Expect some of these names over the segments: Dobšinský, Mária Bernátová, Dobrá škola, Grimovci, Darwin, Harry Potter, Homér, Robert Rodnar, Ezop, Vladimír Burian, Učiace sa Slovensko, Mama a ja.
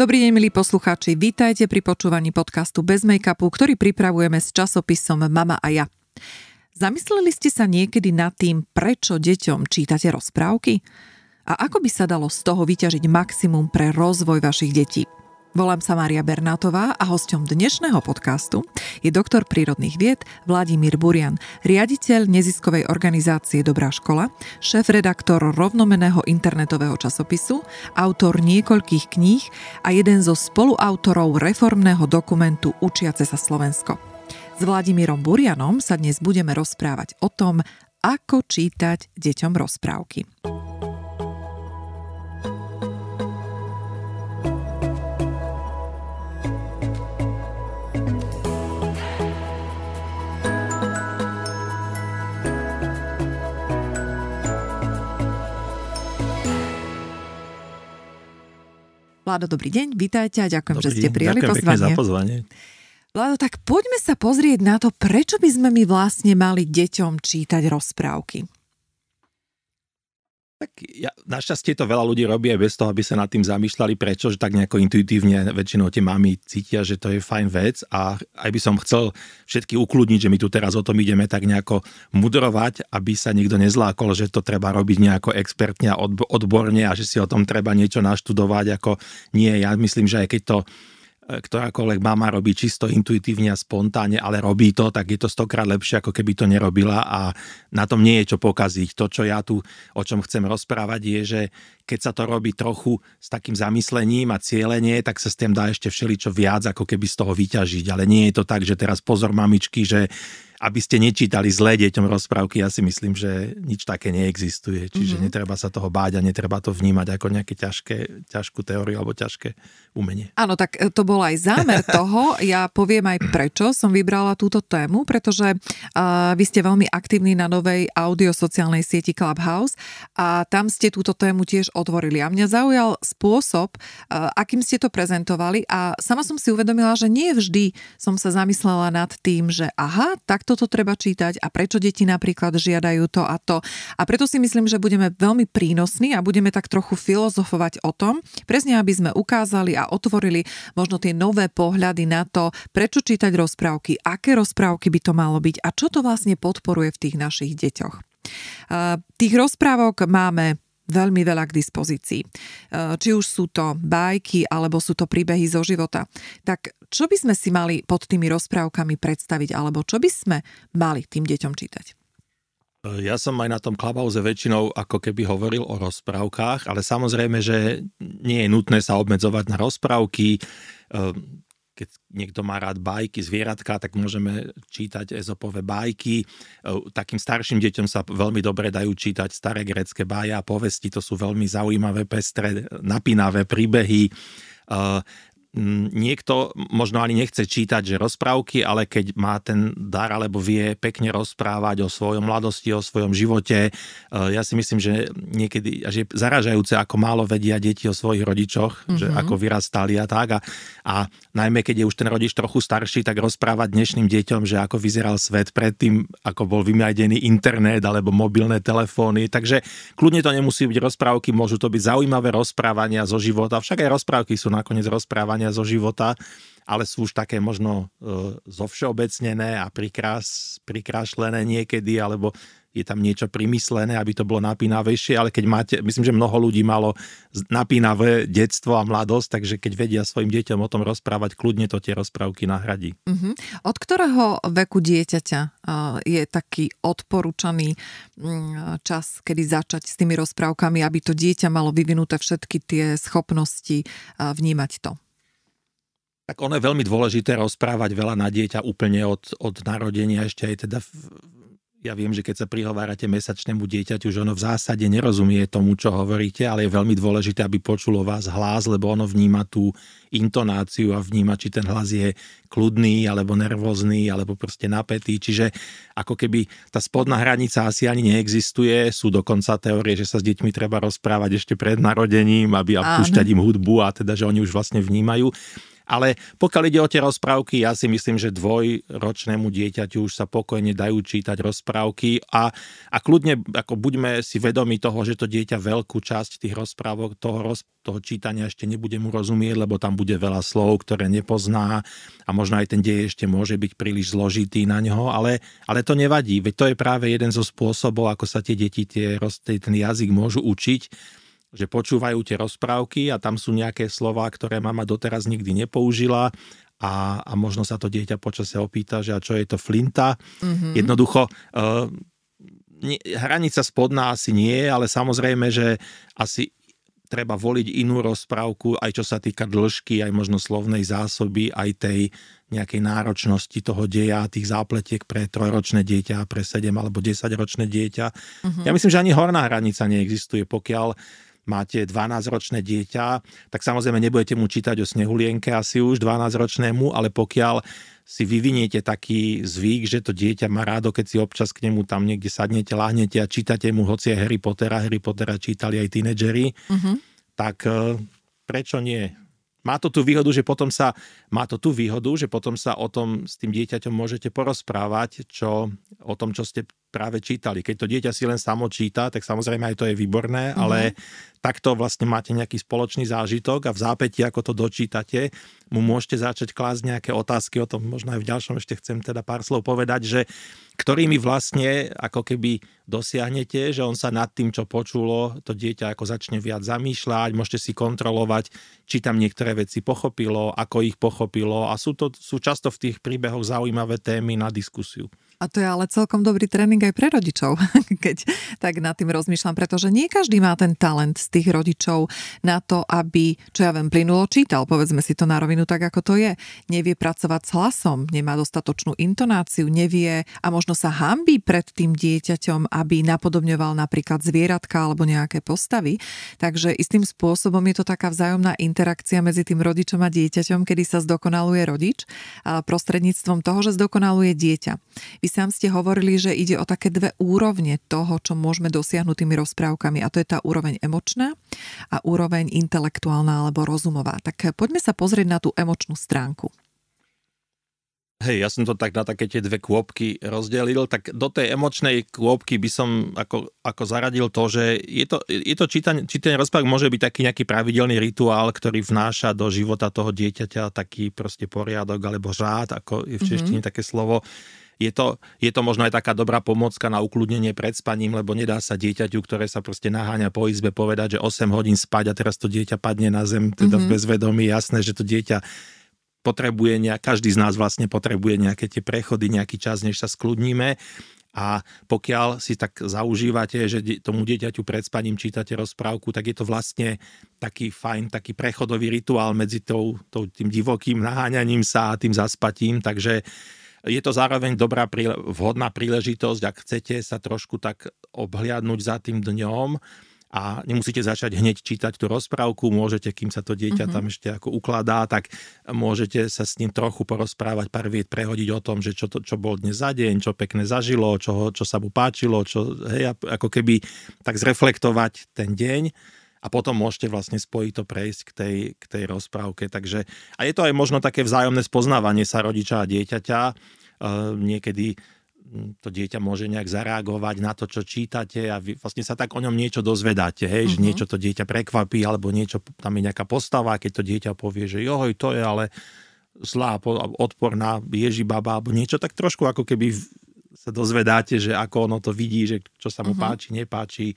Dobrý deň, milí poslucháči, vítajte pri počúvaní podcastu Bez make-upu, ktorý pripravujeme s časopisom Mama a ja. Zamysleli ste sa niekedy nad tým, prečo deťom čítate rozprávky? A ako by sa dalo z toho vyťažiť maximum pre rozvoj vašich detí? Volám sa Mária Bernátová a hosťom dnešného podcastu je doktor prírodných vied Vladimír Burian, riaditeľ neziskovej organizácie Dobrá škola, šéf-redaktor rovnomeného internetového časopisu, autor niekoľkých kníh a jeden zo spoluautorov reformného dokumentu Učiace sa Slovensko. S Vladimírom Burianom sa dnes budeme rozprávať o tom, ako čítať deťom rozprávky. Vládo, dobrý deň, vítajte a ďakujem, že ste prijali pozvanie. Ďakujem za pozvanie. Vládo, tak poďme sa pozrieť na to, prečo by sme my vlastne mali deťom čítať rozprávky. Tak našťastie to veľa ľudí robí aj bez toho, aby sa nad tým zamýšľali, prečo, že tak nejako intuitívne väčšinou tie mami cítia, že to je fajn vec, a aj by som chcel všetky ukludniť, že my tu teraz o tom ideme tak nejako mudrovať, aby sa nikto nezlákol, že to treba robiť nejako expertne a odborne a že si o tom treba niečo naštudovať, ako nie. Ja myslím, že aj keď to ktorákoľvek mama robí čisto intuitívne a spontánne, ale robí to, tak je to stokrát lepšie, ako keby to nerobila, a na tom nie je čo pokaziť. To, čo ja tu, o čom chcem rozprávať, je, že keď sa to robí trochu s takým zamyslením a cieľenie, tak sa s tým dá ešte všeličo viac, ako keby z toho vyťažiť. Ale nie je to tak, že teraz pozor mamičky, že aby ste nečítali zlé deťom rozprávky, ja si myslím, že nič také neexistuje. Čiže netreba sa toho báť a netreba to vnímať ako nejaké ťažkú teóriu alebo ťažké umenie. Áno, tak to bol aj zámer toho. Ja poviem aj, prečo som vybrala túto tému, pretože vy ste veľmi aktívni na novej audiosociálnej sieti Clubhouse a tam ste túto tému tiež otvorili. A mňa zaujal spôsob, akým ste to prezentovali, a sama som si uvedomila, že nie vždy som sa zamyslela nad tým, že aha, tak toto treba čítať a prečo deti napríklad žiadajú to a to. A preto si myslím, že budeme veľmi prínosní a budeme tak trochu filozofovať o tom, presne aby sme ukázali a otvorili možno tie nové pohľady na to, prečo čítať rozprávky, aké rozprávky by to malo byť a čo to vlastne podporuje v tých našich deťoch. Tých rozprávok máme veľmi veľa k dispozícii. Či už sú to bajky, alebo sú to príbehy zo života. Tak čo by sme si mali pod tými rozprávkami predstaviť, alebo čo by sme mali tým deťom čítať? Ja som aj na tom Clubhouse väčšinou ako keby hovoril o rozprávkach, ale samozrejme, že nie je nutné sa obmedzovať na rozprávky. Keď niekto má rád bajky, zvieratka, tak môžeme čítať Ezopové bajky. Takým starším deťom sa veľmi dobre dajú čítať staré grécke báje a povesti. To sú veľmi zaujímavé, pestré, napínavé príbehy. Niekto možno ani nechce čítať, že rozprávky, ale keď má ten dar alebo vie pekne rozprávať o svojom mladosti, o svojom živote. Ja si myslím, že niekedy až je zaražajúce, ako málo vedia deti o svojich rodičoch, že ako vyrastali a tak. A najmä, keď je už ten rodič trochu starší, tak rozprávať dnešným deťom, že ako vyzeral svet predtým, ako bol vynajdený internet alebo mobilné telefóny. Takže kľudne to nemusí byť rozprávky, môžu to byť zaujímavé rozprávania zo života. Však aj rozprávky sú nakoniec rozprávania zo života, ale sú už také možno zovšeobecnené a prikrášlené niekedy, alebo je tam niečo primyslené, aby to bolo napínavejšie, ale keď máte, myslím, že mnoho ľudí malo napínavé detstvo a mladosť, takže keď vedia svojim deťom o tom rozprávať, kľudne to tie rozprávky nahradí. Od ktorého veku dieťaťa je taký odporúčaný čas, kedy začať s tými rozprávkami, aby to dieťa malo vyvinuté všetky tie schopnosti vnímať to? Tak ono je veľmi dôležité rozprávať veľa na dieťa úplne od narodenia, ešte aj teda ja viem, že keď sa prihovárate mesačnému dieťaťu, že ono v zásade nerozumie tomu, čo hovoríte, ale je veľmi dôležité, aby počulo vás hlas, lebo ono vníma tú intonáciu a vníma, či ten hlas je kľudný, alebo nervózny, alebo proste napätý. Čiže ako keby tá spodná hranica asi ani neexistuje. Sú dokonca teórie, že sa s deťmi treba rozprávať ešte pred narodením, aby púšťať im hudbu a teda, že oni už vlastne vnímajú. A Ale pokiaľ ide o tie rozprávky, ja si myslím, že dvojročnému dieťaťu už sa pokojne dajú čítať rozprávky a kľudne ako buďme si vedomi toho, že to dieťa veľkú časť tých rozprávok, toho čítania ešte nebude mu rozumieť, lebo tam bude veľa slov, ktoré nepozná a možno aj ten dej ešte môže byť príliš zložitý na ňoho, ale to nevadí, veď to je práve jeden zo spôsobov, ako sa tie deti ten jazyk môžu učiť, že počúvajú tie rozprávky a tam sú nejaké slová, ktoré mama doteraz nikdy nepoužila a možno sa to dieťa počase opýta, že a čo je to flinta. Mm-hmm. Jednoducho, hranica spodná asi nie, ale samozrejme, že asi treba voliť inú rozprávku, aj čo sa týka dĺžky, aj možno slovnej zásoby, aj tej nejakej náročnosti toho deja, tých zápletiek pre trojročné dieťa, pre 7 alebo 10-ročné dieťa. Mm-hmm. Ja myslím, že ani horná hranica neexistuje, pokiaľ máte 12-ročné dieťa, tak samozrejme nebudete mu čítať o Snehulienke asi už 12-ročnému, ale pokiaľ si vyviniete taký zvyk, že to dieťa má rádo, keď si občas k nemu tam niekde sadnete, láhnete a čítate mu hoci aj Harry Pottera čítali aj tínedžeri, tak prečo nie? Má to tú výhodu, že potom sa o tom s tým dieťaťom môžete porozprávať, o tom, čo ste práve čítali. Keď to dieťa si len samo číta, tak samozrejme aj to je výborné, ale takto vlastne máte nejaký spoločný zážitok a v zápäti, ako to dočítate, mu môžete začať klásť nejaké otázky o tom, možno aj v ďalšom ešte chcem teda pár slov povedať, že ktorými vlastne ako keby dosiahnete, že on sa nad tým, čo počulo, to dieťa ako začne viac zamýšľať, môžete si kontrolovať, či tam niektoré veci pochopilo, ako ich pochopilo a sú často v tých príbehoch zaujímavé témy na diskusiu. A to je ale celkom dobrý tréning aj pre rodičov, keď tak nad tým rozmýšľam, pretože nie každý má ten talent z tých rodičov na to, aby, čo ja viem, plynulo čítal, povedzme si to na rovinu tak, ako to je. Nevie pracovať s hlasom, nemá dostatočnú intonáciu, nevie a možno sa hanbí pred tým dieťaťom, aby napodobňoval napríklad zvieratka alebo nejaké postavy. Takže istým spôsobom je to taká vzájomná interakcia medzi tým rodičom a dieťaťom, kedy sa zdokonaluje rodič a prostredníctvom toho, že zdokonaluje dieťa. Sám ste hovorili, že ide o také dve úrovne toho, čo môžeme dosiahnuť tými rozprávkami. A to je tá úroveň emočná a úroveň intelektuálna alebo rozumová. Tak poďme sa pozrieť na tú emočnú stránku. Hej, ja som to tak na také tie dve kôpky rozdelil, tak do tej emočnej kôpky by som ako zaradil to, že je to čítanie rozprávok môže byť taký nejaký pravidelný rituál, ktorý vnáša do života toho dieťaťa taký proste poriadok alebo řád, ako je v češtine také slovo. Je to možno aj taká dobrá pomôcka na ukľudnenie pred spaním, lebo nedá sa dieťaťu, ktoré sa proste naháňa po izbe, povedať, že 8 hodín spať a teraz to dieťa padne na zem, teda v bezvedomí. Jasné, že to dieťa potrebuje, každý z nás vlastne potrebuje nejaké tie prechody, nejaký čas, než sa skľudníme. A pokiaľ si tak zaužívate, že tomu dieťaťu pred spaním čítate rozprávku, tak je to vlastne taký fajn, taký prechodový rituál medzi tým divokým naháňaním sa a tým zaspatím, takže je to zároveň dobrá, vhodná príležitosť, ak chcete sa trošku tak obhliadnúť za tým dňom a nemusíte začať hneď čítať tú rozprávku, môžete, kým sa to dieťa tam ešte ako ukladá, tak môžete sa s ním trochu porozprávať, pár viet prehodiť o tom, že čo bol dnes za deň, čo pekne zažilo, čo sa mu páčilo, ako keby tak zreflektovať ten deň. A potom môžete vlastne spojiť to prejsť k tej rozprávke. Takže, a je to aj možno také vzájomné spoznávanie sa rodiča a dieťaťa. Niekedy to dieťa môže nejak zareagovať na to, čo čítate a vy vlastne sa tak o ňom niečo dozvedáte, hej? Že niečo to dieťa prekvapí alebo niečo, tam je nejaká postava, keď to dieťa povie, že johoj, to je ale zlá, odporná ježibaba alebo niečo, tak trošku ako keby sa dozvedáte, že ako ono to vidí, že čo sa mu páči, nepáči.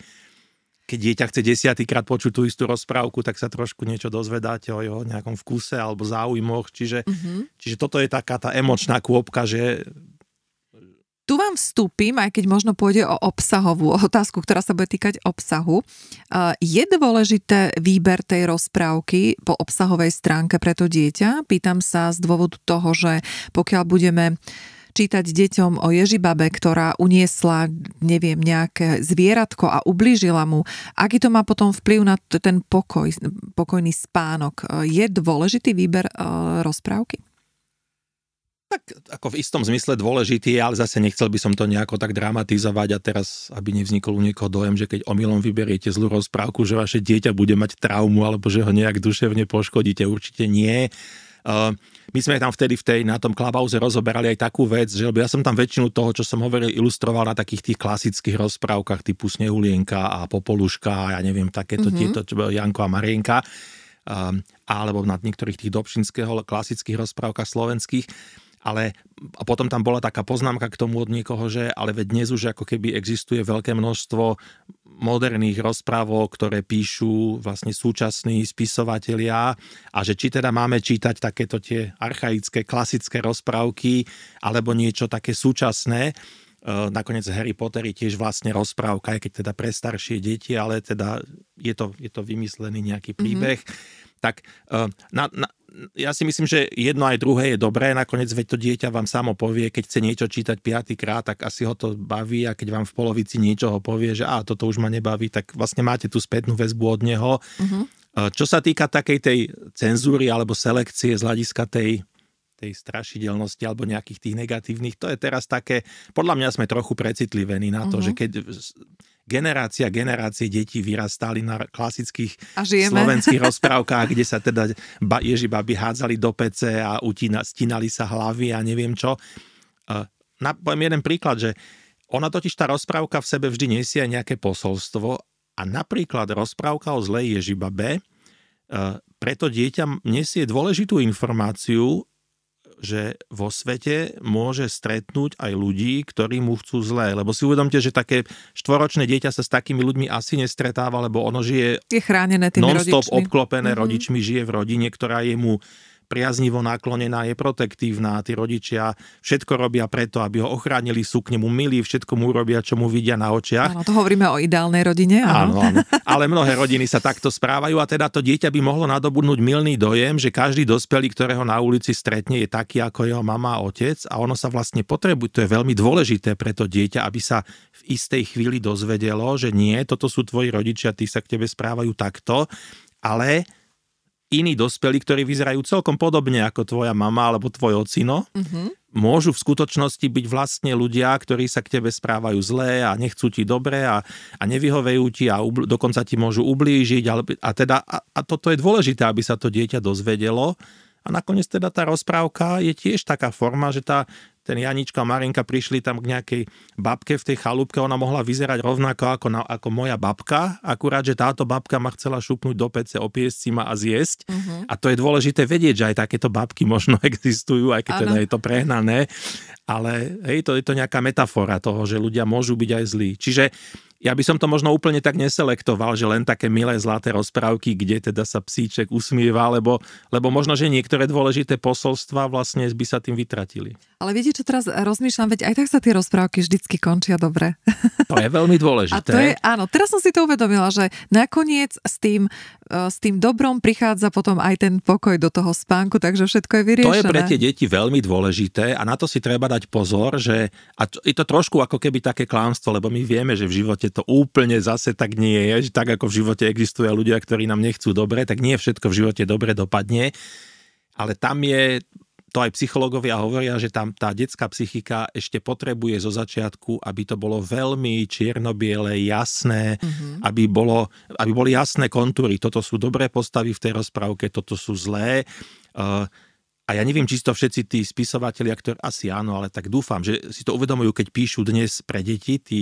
Keď dieťa chce 10-krát počuť tú istú rozprávku, tak sa trošku niečo dozvedáte o jeho nejakom vkuse alebo záujmoch. Čiže toto je taká tá emočná kôpka, že... Tu vám vstúpim, aj keď možno pôjde o obsahovú otázku, ktorá sa bude týkať obsahu. Je dôležité výber tej rozprávky po obsahovej stránke pre to dieťa? Pýtam sa z dôvodu toho, že pokiaľ budeme čítať deťom o ježibabe, ktorá uniesla, neviem, nejaké zvieratko a ublížila mu. Aký to má potom vplyv na ten pokojný spánok? Je dôležitý výber rozprávky? Tak ako v istom zmysle dôležitý, ale zase nechcel by som to nejako tak dramatizovať a teraz, aby nevznikol u niekoho dojem, že keď omylom vyberiete zlú rozprávku, že vaše dieťa bude mať traumu alebo že ho nejak duševne poškodíte. Určite nie. My sme tam vtedy na tom Clubhouse rozoberali aj takú vec, že ja som tam väčšinu toho, čo som hovoril, ilustroval na takých tých klasických rozprávkach typu Snehulienka a Popoluška a ja neviem, takéto tieto, čo bol Janko a Marienka, alebo na niektorých tých Dobšinského klasických rozprávkach slovenských. Ale a potom tam bola taká poznámka k tomu od niekoho, že ale veď dnes už ako keby existuje veľké množstvo moderných rozprávok, ktoré píšu vlastne súčasní spisovatelia a že či teda máme čítať takéto tie archaické, klasické rozprávky alebo niečo také súčasné. Nakoniec Harry Potter je tiež vlastne rozprávka, aj keď teda pre staršie deti, ale teda je to vymyslený nejaký príbeh. Tak ja si myslím, že jedno aj druhé je dobré, nakoniec veď to dieťa vám samo povie, keď chce niečo čítať 5. krát, tak asi ho to baví a keď vám v polovici niečoho povie, že toto už ma nebaví, tak vlastne máte tú spätnú väzbu od neho. Čo sa týka takej tej cenzúry alebo selekcie z hľadiska tej strašidelnosti alebo nejakých tých negatívnych, to je teraz také, podľa mňa sme trochu precitlivení na to, že keď generácie detí vyrastali na klasických slovenských rozprávkach, kde sa teda ježibaby hádzali do pece a stínali sa hlavy a neviem čo. Poviem jeden príklad, že ona totiž tá rozprávka v sebe vždy nesie nejaké posolstvo a napríklad rozprávka o zlej ježibabe preto dieťa nesie dôležitú informáciu, že vo svete môže stretnúť aj ľudí, ktorí mu chcú zlé. Lebo si uvedomte, že také 4-ročné dieťa sa s takými ľuďmi asi nestretáva, lebo ono žije non-stop obklopené rodičmi, žije v rodine, ktorá je mu priaznivo naklonená, je protektívna. Tí rodičia všetko robia preto, aby ho ochránili, sú k nemu milí, všetko mu robia, čo mu vidia na očiach. Áno, to hovoríme o ideálnej rodine. Áno. Ale mnohé rodiny sa takto správajú a teda to dieťa by mohlo nadobudnúť mylný dojem, že každý dospelý, ktorého na ulici stretne, je taký ako jeho mama a otec a ono sa vlastne potrebuje. To je veľmi dôležité pre to dieťa, aby sa v istej chvíli dozvedelo, že nie, toto sú tvoji rodičia, tí sa k tebe správajú takto, ale iní dospelí, ktorí vyzerajú celkom podobne ako tvoja mama alebo tvoj ocino, môžu v skutočnosti byť vlastne ľudia, ktorí sa k tebe správajú zlé a nechcú ti dobre a nevyhovejú ti a dokonca ti môžu ublížiť. A toto je dôležité, aby sa to dieťa dozvedelo. A nakoniec teda tá rozprávka je tiež taká forma, že ten Janička a Marinka prišli tam k nejakej babke v tej chalúbke, ona mohla vyzerať rovnako ako moja babka, akurát, že táto babka ma chcela šupnúť do pece, opiesť si ma a zjesť. A to je dôležité vedieť, že aj takéto babky možno existujú, aj keď teda je to prehnané, ale hej, to je to nejaká metafora toho, že ľudia môžu byť aj zlí. Čiže ja by som to možno úplne tak neselektoval, že len také milé zlaté rozprávky, kde teda sa psíček usmieva, lebo možno, že niektoré dôležité posolstva vlastne by sa tým vytratili. Ale viete, čo teraz rozmýšľam, veď aj tak sa tie rozprávky vždycky končia dobre. To je veľmi dôležité. Áno, teraz som si to uvedomila, že nakoniec s tým dobrom prichádza potom aj ten pokoj do toho spánku, takže všetko je vyriešené. To je pre tie deti veľmi dôležité a na to si treba dať pozor, že a je to trošku ako keby také klamstvo, lebo my vieme, že v živote to úplne zase tak nie je, že tak ako v živote existujú ľudia, ktorí nám nechcú dobre, tak nie všetko v živote dobre dopadne, ale tam je, to aj psychológovia hovoria, že tam tá detská psychika ešte potrebuje zo začiatku, aby to bolo veľmi čierno-biele, jasné, aby boli jasné kontúry, toto sú dobré postavy v tej rozprávke, toto sú zlé, a ja neviem, či to všetci tí spisovatelia, ktorí asi áno, ale tak dúfam, že si to uvedomujú, keď píšu dnes pre deti, tí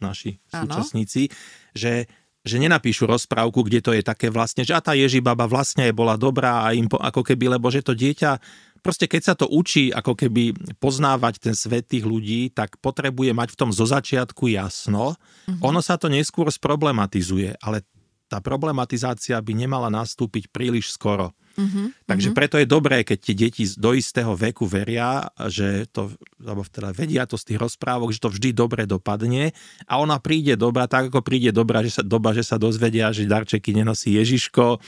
naši súčasníci, že nenapíšu rozprávku, kde to je také vlastne, že a tá Ježibaba vlastne bola dobrá a im ako keby, lebo že to dieťa, proste keď sa to učí ako keby poznávať ten svet tých ľudí, tak potrebuje mať v tom zo začiatku jasno. Ono sa to neskôr sproblematizuje, ale tá problematizácia by nemala nastúpiť príliš skoro. Takže preto je dobré, keď tie deti do istého veku veria, že to, alebo teda vedia to z tých rozprávok, že to vždy dobre dopadne a ona príde dobrá, tak ako príde dobrá doba, že sa dozvedia, že darčeky nenosí Ježiško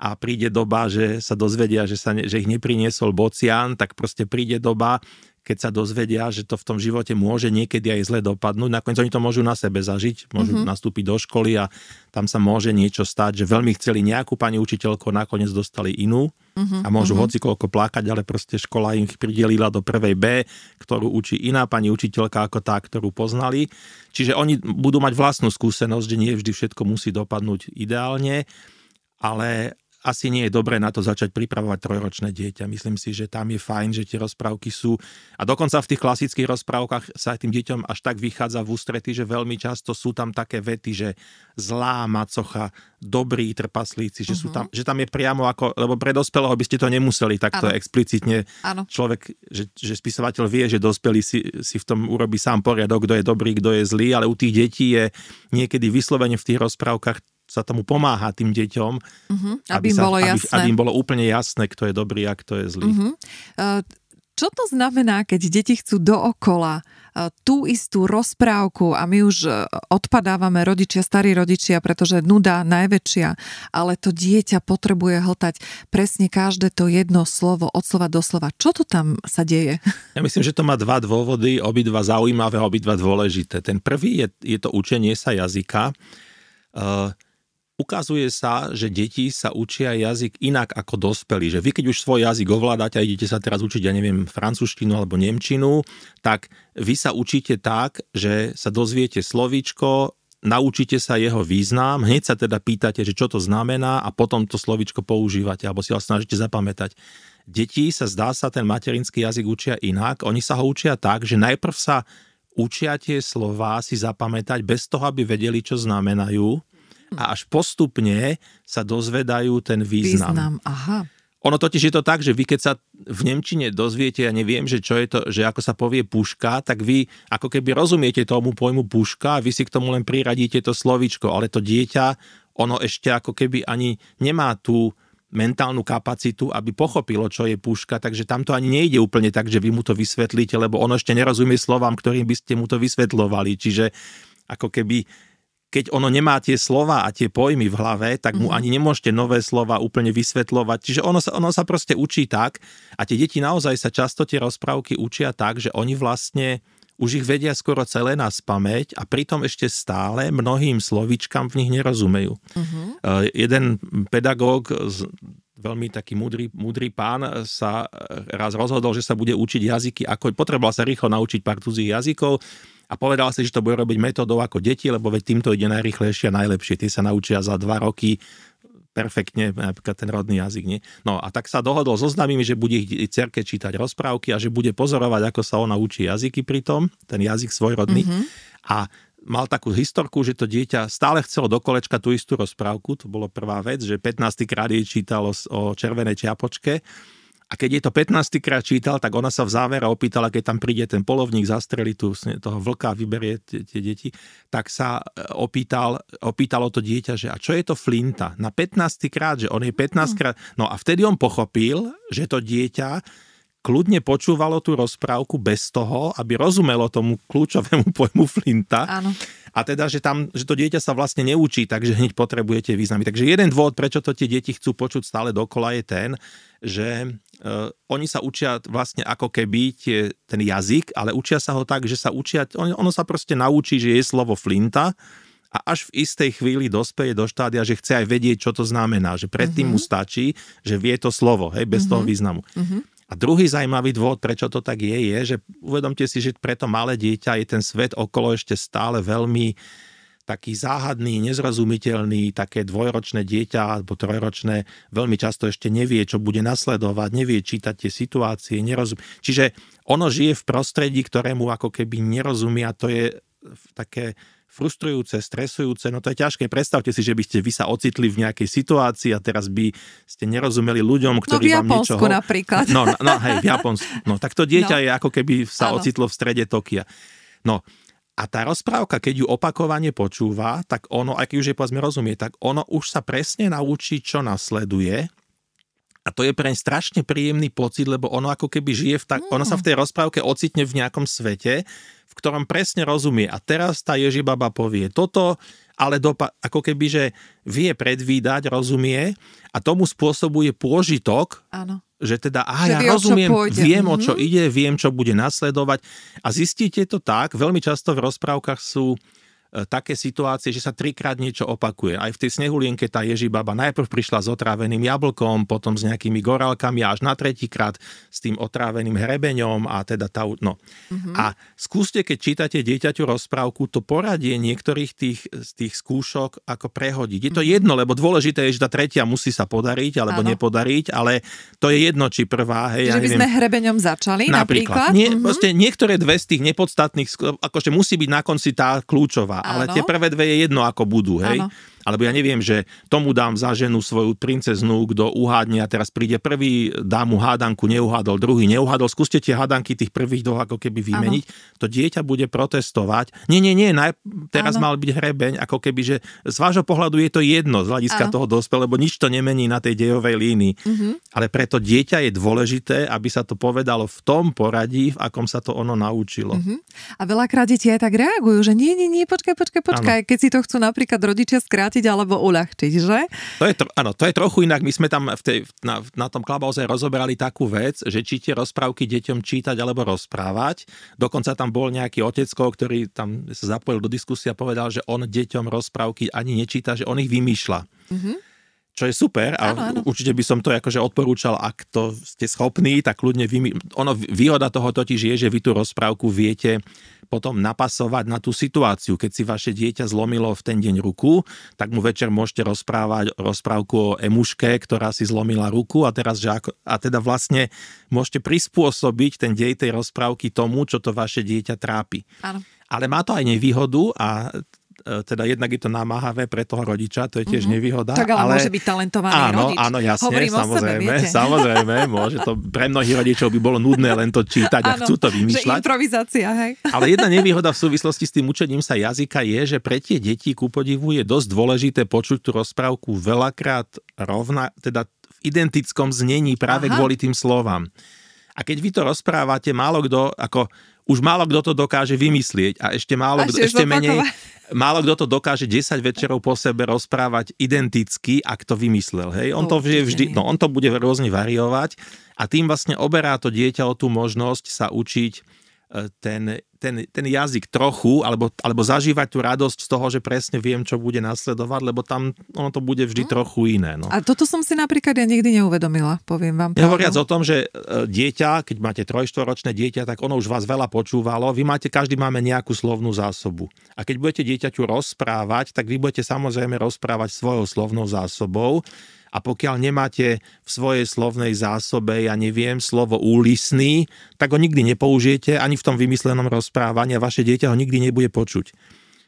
a príde doba, že sa dozvedia, že ich nepriniesol bocian, tak proste príde doba, keď sa dozvedia, že to v tom živote môže niekedy aj zle dopadnúť. Nakoniec oni to môžu na sebe zažiť, môžu nastúpiť do školy a tam sa môže niečo stať, že veľmi chceli nejakú pani učiteľku, nakoniec dostali inú a môžu hocikoľko plakať, ale proste škola ich pridelila do prvej B, ktorú učí iná pani učiteľka ako tá, ktorú poznali. Čiže oni budú mať vlastnú skúsenosť, že nie vždy všetko musí dopadnúť ideálne, ale asi nie je dobré na to začať pripravovať trojročné dieťa. Myslím si, že tam je fajn, že tie rozprávky sú. A dokonca v tých klasických rozprávkach sa tým deťom až tak vychádza v ústrety, že veľmi často sú tam také vety, že zlá macocha, dobrí trpaslíci, že, sú tam, že tam je priamo ako, lebo pre dospelého by ste to nemuseli takto explicitne. Ano. Človek, že spisovateľ vie, že dospelý si v tom urobí sám poriadok, kto je dobrý, kto je zlý, ale u tých detí je niekedy vyslovene v tých rozprávkach sa tomu pomáha tým deťom, aby im bolo úplne jasné, kto je dobrý a kto je zlý. Čo to znamená, keď deti chcú dookola tú istú rozprávku a my už odpadávame rodičia, starí rodičia, pretože nuda najväčšia, ale to dieťa potrebuje hltať presne každé to jedno slovo od slova do slova. Čo to tam sa deje? Ja myslím, že to má dva dôvody, obidva zaujímavé, obidva dôležité. Ten prvý je to učenie sa jazyka. Ukazuje sa, že deti sa učia jazyk inak ako dospelí. Že vy, keď už svoj jazyk ovládate a idete sa teraz učiť, ja neviem, francúzštinu alebo nemčinu, tak vy sa učíte tak, že sa dozviete slovíčko, naučíte sa jeho význam, hneď sa teda pýtate, že čo to znamená a potom to slovíčko používate alebo si ho snažíte zapamätať. Deti sa zdá sa ten materinský jazyk učia inak. Oni sa ho učia tak, že najprv sa učia tie slová si zapamätať bez toho, aby vedeli, čo znamenajú. A až postupne sa dozvedajú ten význam. Aha. Ono totiž je to tak, že vy keď sa v nemčine dozviete, ja neviem, že čo je to, že ako sa povie puška, tak vy ako keby rozumiete tomu pojmu puška, vy si k tomu len priradíte to slovíčko, ale to dieťa, ono ešte ako keby ani nemá tú mentálnu kapacitu, aby pochopilo, čo je puška, takže tam to ani nejde úplne tak, že vy mu to vysvetlíte, lebo ono ešte nerozumie slovám, ktorým by ste mu to vysvetľovali. Čiže ako keby keď ono nemá tie slova a tie pojmy v hlave, tak mu ani nemôžete nové slova úplne vysvetľovať. Čiže ono sa proste učí tak a tie deti naozaj sa často tie rozprávky učia tak, že oni vlastne už ich vedia skoro celé na spamäť a pritom ešte stále mnohým slovíčkam v nich nerozumejú. Jeden pedagóg, veľmi taký múdry pán, sa raz rozhodol, že sa bude učiť jazyky, ako potreboval sa rýchlo naučiť pár cudzích jazykov, a povedal si, že to bude robiť metodou ako deti, lebo veď týmto ide najrýchlejšie a najlepšie. Tie sa naučia za 2 roky perfektne, napríklad ten rodný jazyk. Nie? No a tak sa dohodol so známymi, že bude ich dcerke čítať rozprávky a že bude pozorovať, ako sa ona učí jazyky pritom, ten jazyk svoj rodný. A mal takú historku, že to dieťa stále chcelo do kolečka tú istú rozprávku. To bolo prvá vec, že 15. krát jej čítalo o červenej čiapočke. A keď je to 15. krát čítal, tak ona sa v závere opýtala, keď tam príde ten polovník, zastrelí toho vlka, vyberie tie deti, tak sa opýtalo to dieťa, že a čo je to flinta? Na 15. krát, že on je 15 krát... No a vtedy on pochopil, že to dieťa kľudne počúvalo tú rozprávku bez toho, aby rozumelo tomu kľúčovému pojmu flinta. Áno. A teda, že to dieťa sa vlastne neučí, takže hneď potrebujete významy. Takže jeden dôvod, prečo to tie deti chcú počuť stále dokola, je ten, že oni sa učia vlastne ako keby ten jazyk, ale učia sa ho tak, že sa učia, ono sa proste naučí, že je slovo flinta a až v istej chvíli dospeje do štádia, že chce aj vedieť, čo to znamená. Že predtým mu stačí, že vie to slovo, hej, bez toho významu. A druhý zaujímavý dôvod, prečo to tak je, že uvedomte si, že pre to malé dieťa je ten svet okolo ešte stále veľmi taký záhadný, nezrozumiteľný, také dvojročné dieťa alebo trojročné veľmi často ešte nevie, čo bude nasledovať, nevie čítať tie situácie, nerozumie. Čiže ono žije v prostredí, ktorému ako keby nerozumia, to je také frustrujúce, stresujúce, no to je ťažké. Predstavte si, že by ste vy sa ocitli v nejakej situácii a teraz by ste nerozumeli ľuďom, ktorí vám niečo... No v Japonsku napríklad. No, hej, v Japonsku. No tak to dieťa je ako keby sa ocitlo v strede Tokia. No a tá rozprávka, keď ju opakovane počúva, tak ono, aj keď už je povedzme rozumie, tak ono už sa presne naučí, čo nasleduje. A to je pre ne strašne príjemný pocit, lebo ono ako keby žije ono sa v tej rozprávke ocitne v nejakom svete, v ktorom presne rozumie. A teraz tá Ježibaba povie toto, ale ako keby, že vie predvídať, rozumie a tomu spôsobuje pôžitok, že teda ja rozumiem, viem o čo ide, viem, čo bude nasledovať. A zistíte to tak, veľmi často v rozprávkach sú také situácie, že sa trikrát niečo opakuje. Aj v tej snehulienke tá Ježibaba najprv prišla s otráveným jablkom, potom s nejakými gorálkami a až na tretíkrát s tým otráveným hrebeňom a teda tá... No. Mm-hmm. A skúste, keď čítate dieťaťu rozprávku, to poradie niektorých tých skúšok ako prehodiť. Je to jedno, lebo dôležité je, že tá tretia musí sa podariť alebo nepodariť, ale to je jedno, či prvá... Hej, že by sme hrebeňom začali napríklad? Proste niektoré dve z tých nepodstatných, akože musí byť na konci tá kľúčová. Ale tie prvé dve je jedno, ako budú, hej? Áno. Alebo ja neviem, že tomu dám za ženu svoju princeznú, kto uhádne a teraz príde prvý, dá mu hádanku, neuhádol, druhý neuhádol. Skúste tie hádanky tých prvých dvoch ako keby vymeniť. Áno. To dieťa bude protestovať. Nie, teraz mal byť hrebeň, ako keby, že z vášho pohľadu je to jedno z hľadiska toho dospelého, lebo nič to nemení na tej dejovej línii. Ale preto dieťa je dôležité, aby sa to povedalo v tom poradí, v akom sa to ono naučilo. A veľakrát deti aj tak reagujú, že nie, počkaj, keď si to chcú napríklad rodičia skrátiť alebo uľahčiť, že? To je trochu inak. My sme tam na tom Clubhouse rozoberali takú vec, že či tie rozprávky deťom čítať alebo rozprávať. Dokonca tam bol nejaký otecko, ktorý tam sa zapojil do diskusie a povedal, že on deťom rozprávky ani nečíta, že on ich vymýšľa. Mhm. Čo je super a áno. Určite by som to akože odporúčal, ak to ste schopní, tak kľudne výhoda toho totiž je, že vy tú rozprávku viete potom napasovať na tú situáciu. Keď si vaše dieťa zlomilo v ten deň ruku, tak mu večer môžete rozprávať rozprávku o emuške, ktorá si zlomila ruku a teraz teda vlastne môžete prispôsobiť ten dej tej rozprávky tomu, čo to vaše dieťa trápi. Áno. Ale má to aj nevýhodu a teda jednak je to namáhavé pre toho rodiča, to je tiež nevýhoda. Tak ale môže byť talentovaný rodič. Áno, jasne, hovorím samozrejme, môže to, pre mnohých rodičov by bolo nudné len to čítať a chcú to vymýšľať. Že improvizácia, hej. Ale jedna nevýhoda v súvislosti s tým učením sa jazyka je, že pre tie deti ku podivu je dosť dôležité počuť tú rozprávku veľakrát teda v identickom znení práve kvôli tým slovám. A keď vy to rozprávate, už málo kto to dokáže vymyslieť a ešte menej, málo kto to dokáže 10 večerov po sebe rozprávať identicky, ak to vymyslel, hej. On to bude rôzne variovať a tým vlastne oberá to dieťa o tú možnosť sa učiť ten jazyk trochu, alebo zažívať tú radosť z toho, že presne viem, čo bude nasledovať, lebo tam ono to bude vždy trochu iné. No. A toto som si napríklad ja nikdy neuvedomila, poviem vám. Hovoriac o tom, že dieťa, keď máte 3-4-ročné dieťa, tak ono už vás veľa počúvalo. Každý máme nejakú slovnú zásobu. A keď budete dieťaťu rozprávať, tak vy budete samozrejme rozprávať svojou slovnou zásobou. A pokiaľ nemáte v svojej slovnej zásobe, slovo úlisný, tak ho nikdy nepoužijete ani v tom vymyslenom rozprávaní a vaše dieťa ho nikdy nebude počuť.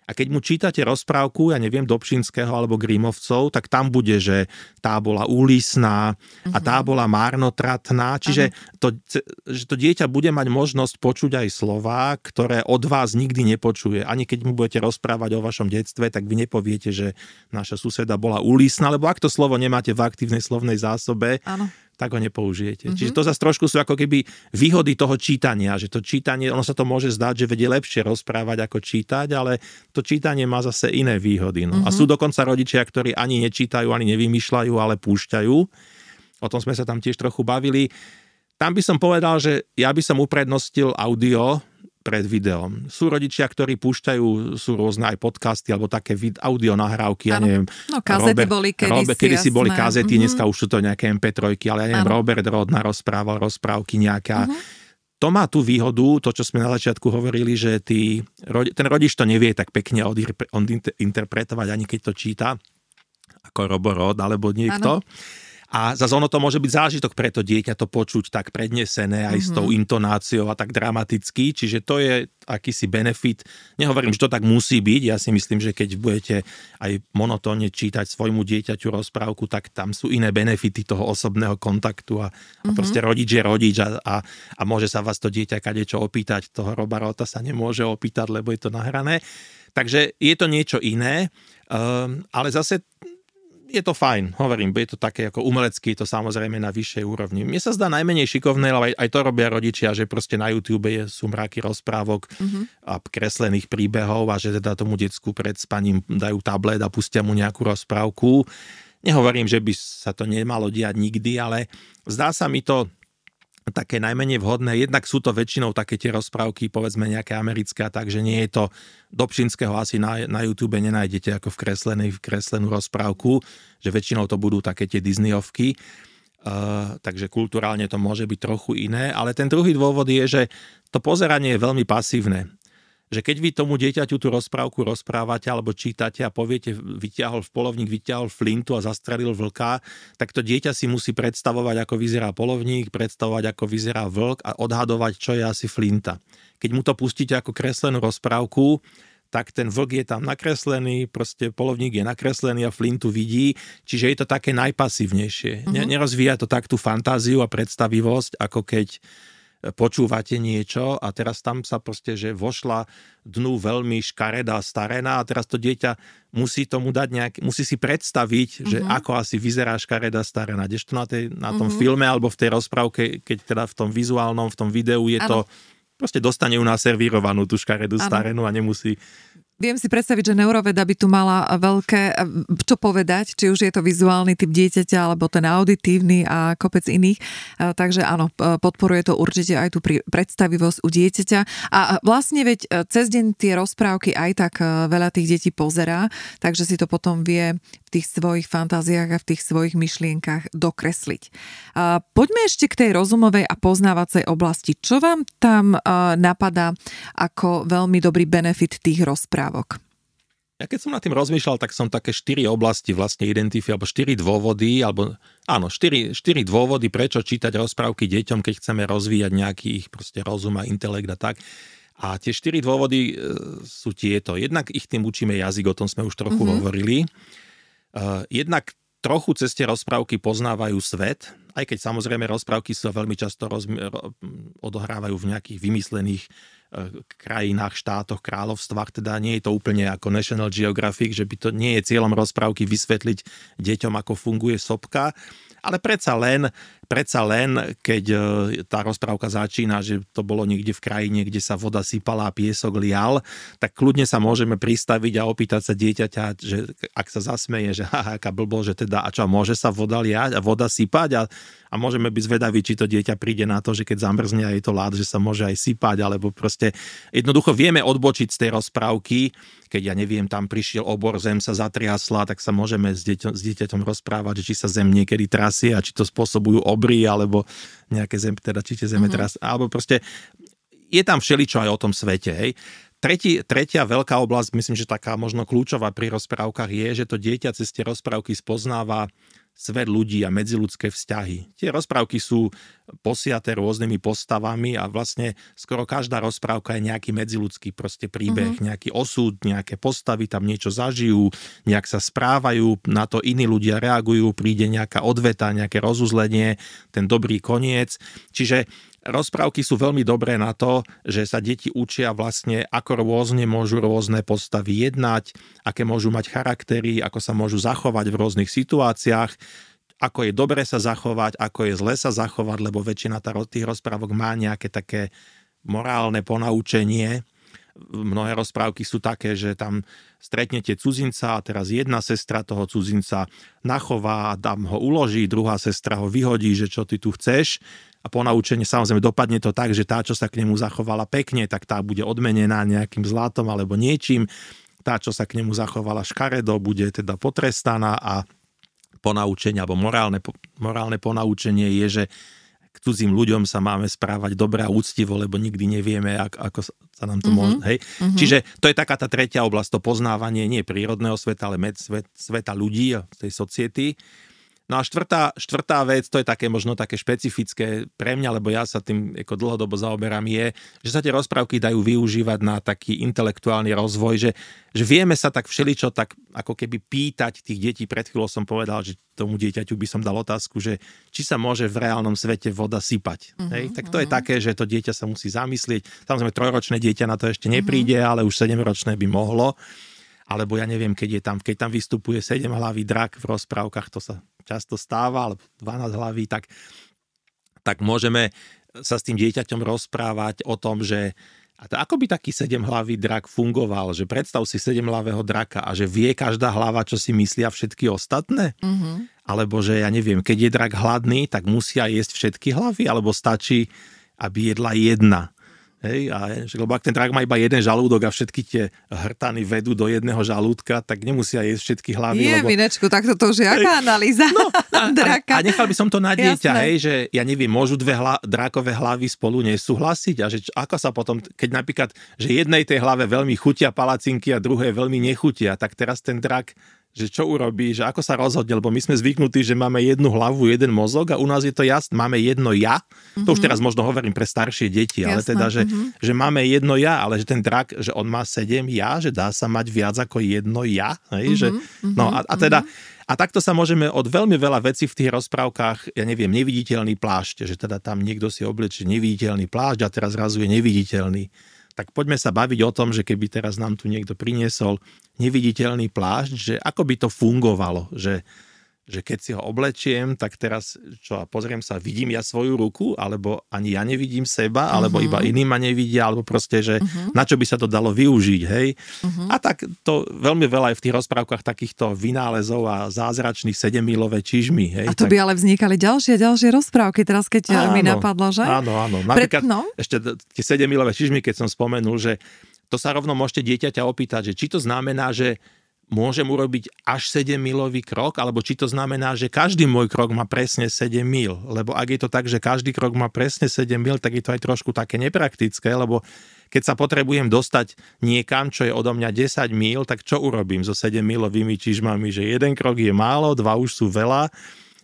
A keď mu čítate rozprávku, Dobšinského alebo Grimovcov, tak tam bude, že tá bola úlisná a tá bola márnotratná. Čiže to dieťa bude mať možnosť počuť aj slová, ktoré od vás nikdy nepočuje. Ani keď mu budete rozprávať o vašom detstve, tak vy nepoviete, že naša suseda bola úlisná, lebo ak to slovo nemáte v aktívnej slovnej zásobe, tak ho nepoužijete. Čiže to zase trošku sú ako keby výhody toho čítania, že to čítanie, ono sa to môže zdať, že vedie lepšie rozprávať ako čítať, ale to čítanie má zase iné výhody. No. A sú dokonca rodičia, ktorí ani nečítajú, ani nevymýšľajú, ale púšťajú. O tom sme sa tam tiež trochu bavili. Tam by som povedal, že ja by som uprednostil audio pred videom. Sú rodičia, ktorí púšťajú, sú rôzne aj podcasty alebo také audio nahrávky, kazety boli kedysi boli kazety, dneska už sú to nejaké MP3-ky, ale Robert Rodnar rozprával rozprávky nejaká. To má tú výhodu, to, čo sme na začiatku hovorili, že ten rodič to nevie tak pekne interpretovať, ani keď to číta, ako Robo Rod alebo niekto. A zase ono to môže byť zážitok pre to dieťa to počuť tak prednesené aj s tou intonáciou a tak dramaticky, čiže to je akýsi benefit. Nehovorím, že to tak musí byť, ja si myslím, že keď budete aj monotónne čítať svojmu dieťaťu rozprávku, tak tam sú iné benefity toho osobného kontaktu a proste rodič je rodič a môže sa vás to dieťa kadečo opýtať, toho Roba Rota sa nemôže opýtať, lebo je to nahrané. Takže je to niečo iné, ale zase je to fajn, hovorím, je to také ako umelecké, je to samozrejme na vyššej úrovni. Mne sa zdá najmenej šikovné, ale aj to robia rodičia, že proste na YouTube sú mraky rozprávok a kreslených príbehov a že teda tomu decku pred spaním dajú tablet a pustia mu nejakú rozprávku. Nehovorím, že by sa to nemalo diať nikdy, ale zdá sa mi to také najmenej vhodné. Jednak sú to väčšinou také tie rozprávky, povedzme nejaké americké, takže nie je to Dobšinského asi na YouTube nenájdete ako v kreslenú rozprávku, že väčšinou to budú také tie Disneyovky. Takže kulturálne to môže byť trochu iné, ale ten druhý dôvod je, že to pozeranie je veľmi pasívne. Že keď vy tomu dieťaťu tú rozprávku rozprávate alebo čítate a poviete, vyťahol flintu a zastrelil vlka, tak to dieťa si musí predstavovať, ako vyzerá polovník, predstavovať, ako vyzerá vlk a odhadovať, čo je asi flinta. Keď mu to pustíte ako kreslenú rozprávku, tak ten vlk je tam nakreslený, proste polovník je nakreslený a flintu vidí, čiže je to také najpasívnejšie. Nerozvíja to tak tú fantáziu a predstavivosť, ako keď počúvate niečo a teraz tam sa proste, že vošla dnu veľmi škaredá starená a teraz to dieťa musí tomu dať musí si predstaviť, že ako asi vyzerá škaredá starená. Kdežto na tom filme alebo v tej rozprávke, keď teda v tom vizuálnom, v tom videu je to, proste dostane ju naservírovanú tú škaredú starenú a nemusí. Viem si predstaviť, že neuroveda by tu mala veľké, čo povedať, či už je to vizuálny typ dieťaťa, alebo ten auditívny a kopec iných. Takže áno, podporuje to určite aj tú predstavivosť u dieťaťa. A vlastne veď cez deň tie rozprávky aj tak veľa tých detí pozerá, takže si to potom vie v tých svojich fantáziách a v tých svojich myšlienkach dokresliť. Poďme ešte k tej rozumovej a poznávacej oblasti. Čo vám tam napadá ako veľmi dobrý benefit tých rozpráv? Ja keď som nad tým rozmýšľal, tak som také 4 oblasti vlastne identifikoval, alebo 4 dôvody, štyri dôvody, prečo čítať rozprávky deťom, keď chceme rozvíjať nejaký ich proste rozum a intelekt a tak. A tie 4 dôvody sú tieto. Jednak ich tým učíme jazyk, o tom sme už trochu hovorili. Jednak trochu cez tie rozprávky poznávajú svet, aj keď samozrejme rozprávky sa veľmi často odohrávajú v nejakých vymyslených krajinách, štátoch, kráľovstvách, teda nie je to úplne ako National Geographic, že by to nie je cieľom rozprávky vysvetliť deťom, ako funguje sopka, ale predsa len, keď tá rozprávka začína, že to bolo niekde v krajine, kde sa voda sypala a piesok lial, tak kľudne sa môžeme pristaviť a opýtať sa dieťaťa, že ak sa zasmeje, že haha, aká blbo, že teda a čo, môže sa voda liať a voda sypať a môžeme byť zvedaví, či to dieťa príde na to, že keď zamrzne a je to ľad, že sa môže aj sypať, alebo proste jednoducho vieme odbočiť z tej rozprávky, keď ja neviem, tam prišiel obor, zem sa zatriasla, tak sa môžeme s dieťaťom rozprávať, či sa zem niekedy trasie a či to spôsobujú obry, alebo nejaké zem, teda či tie zemetrasy, alebo proste je tam všeličo aj o tom svete, hej. Tretia veľká oblasť, myslím, že taká možno kľúčová pri rozprávkach je, že to dieťa cez tie rozprávky spoznáva svet ľudí a medziľudské vzťahy. Tie rozprávky sú posiaté rôznymi postavami a vlastne skoro každá rozprávka je nejaký medziľudský proste príbeh, nejaký osud, nejaké postavy, tam niečo zažijú, nejak sa správajú, na to iní ľudia reagujú, príde nejaká odveta, nejaké rozuzlenie, ten dobrý koniec. Čiže rozprávky sú veľmi dobré na to, že sa deti učia vlastne, ako rôzne môžu rôzne postavy jednať, aké môžu mať charaktery, ako sa môžu zachovať v rôznych situáciách, ako je dobre sa zachovať, ako je zle sa zachovať, lebo väčšina tých rozprávok má nejaké také morálne ponaučenie. Mnohé rozprávky sú také, že tam stretnete cudzinca a teraz jedna sestra toho cudzinca nachová a tam ho uloží, druhá sestra ho vyhodí, že čo ty tu chceš a ponaučenie samozrejme dopadne to tak, že tá, čo sa k nemu zachovala pekne, tak tá bude odmenená nejakým zlatom alebo niečím, tá, čo sa k nemu zachovala škaredo, bude teda potrestaná a ponaučenie alebo morálne ponaučenie je, že k cudzím ľuďom sa máme správať dobre a úctivo, lebo nikdy nevieme, ako sa nám to môže. Hej? Čiže to je taká tá tretia oblasť, to poznávanie nie prírodného sveta, ale sveta ľudí, tej society. No a štvrtá vec, to je také možno také špecifické pre mňa, lebo ja sa tým ako dlhodobo zaoberám, je, že sa tie rozprávky dajú využívať na taký intelektuálny rozvoj, že vieme sa tak všeličo tak ako keby pýtať tých detí. Pred chvíľou som povedal, že tomu dieťaťu by som dal otázku, že či sa môže v reálnom svete voda sypať. Hej? Tak to je také, že to dieťa sa musí zamyslieť. Samozrejme, 3-ročné dieťa na to ešte nepríde, ale už 7-ročné by mohlo. Alebo ja neviem, keď tam vystupuje 7-hlavý drak v rozprávkach, to sa často stáva, alebo 12-hlavý, tak môžeme sa s tým dieťaťom rozprávať o tom, že ako by taký 7-hlavý drak fungoval, že predstav si 7-hlavého draka a že vie každá hlava, čo si myslia všetky ostatné. alebo že ja neviem, keď je drak hladný, tak musia jesť všetky hlavy, alebo stačí, aby jedla jedna. Hej, a, lebo ak ten drak má iba jeden žalúdok a všetky tie hrtany vedú do jedného žalúdka, tak nemusia jesť všetky hlavy. Je, lebo... Minečku, tak toto už je aká analýza draka. A nechal by som to na dieťa, hej, že ja neviem, môžu dve drakové hlavy spolu nesúhlasiť a že ako sa potom, keď napríklad, že jednej tej hlave veľmi chutia palacinky a druhej veľmi nechutia, tak teraz ten drak, že čo urobí, že ako sa rozhodne, lebo my sme zvyknutí, že máme jednu hlavu, jeden mozog a u nás je to jasné, máme jedno ja, to už teraz možno hovorím pre staršie deti, ale jasné, teda, že máme jedno ja, ale že ten drak, že on má 7 ja, že dá sa mať viac ako jedno ja, hej, že, no a teda, a takto sa môžeme od veľmi veľa vecí v tých rozprávkach, ja neviem, neviditeľný plášť, že teda tam niekto si oblečie neviditeľný plášť a teraz zrazu je neviditeľný. Tak poďme sa baviť o tom, že keby teraz nám tu niekto priniesol neviditeľný plášť, že ako by to fungovalo, že keď si ho oblečiem, tak teraz čo, pozriem sa, vidím ja svoju ruku, alebo ani ja nevidím seba, alebo iba iní ma nevidia, alebo proste, že na čo by sa to dalo využiť, hej. A tak to veľmi veľa aj v tých rozprávkach takýchto vynálezov a zázračných sedemilové čižmy, hej. A to tak... by ale vznikali ďalšie rozprávky, teraz keď mi napadlo, že? Áno. Napríklad ešte tie sedemilové čižmy, keď som spomenul, že to sa rovno môžete dieťaťa opýtať, že či to znamená, že môžem urobiť až 7-milový krok, alebo či to znamená, že každý môj krok má presne 7 mil. Lebo ak je to tak, že každý krok má presne 7 mil, tak je to aj trošku také nepraktické, lebo keď sa potrebujem dostať niekam, čo je odo mňa 10 mil, tak čo urobím so 7-milovými čižmami, že jeden krok je málo, dva už sú veľa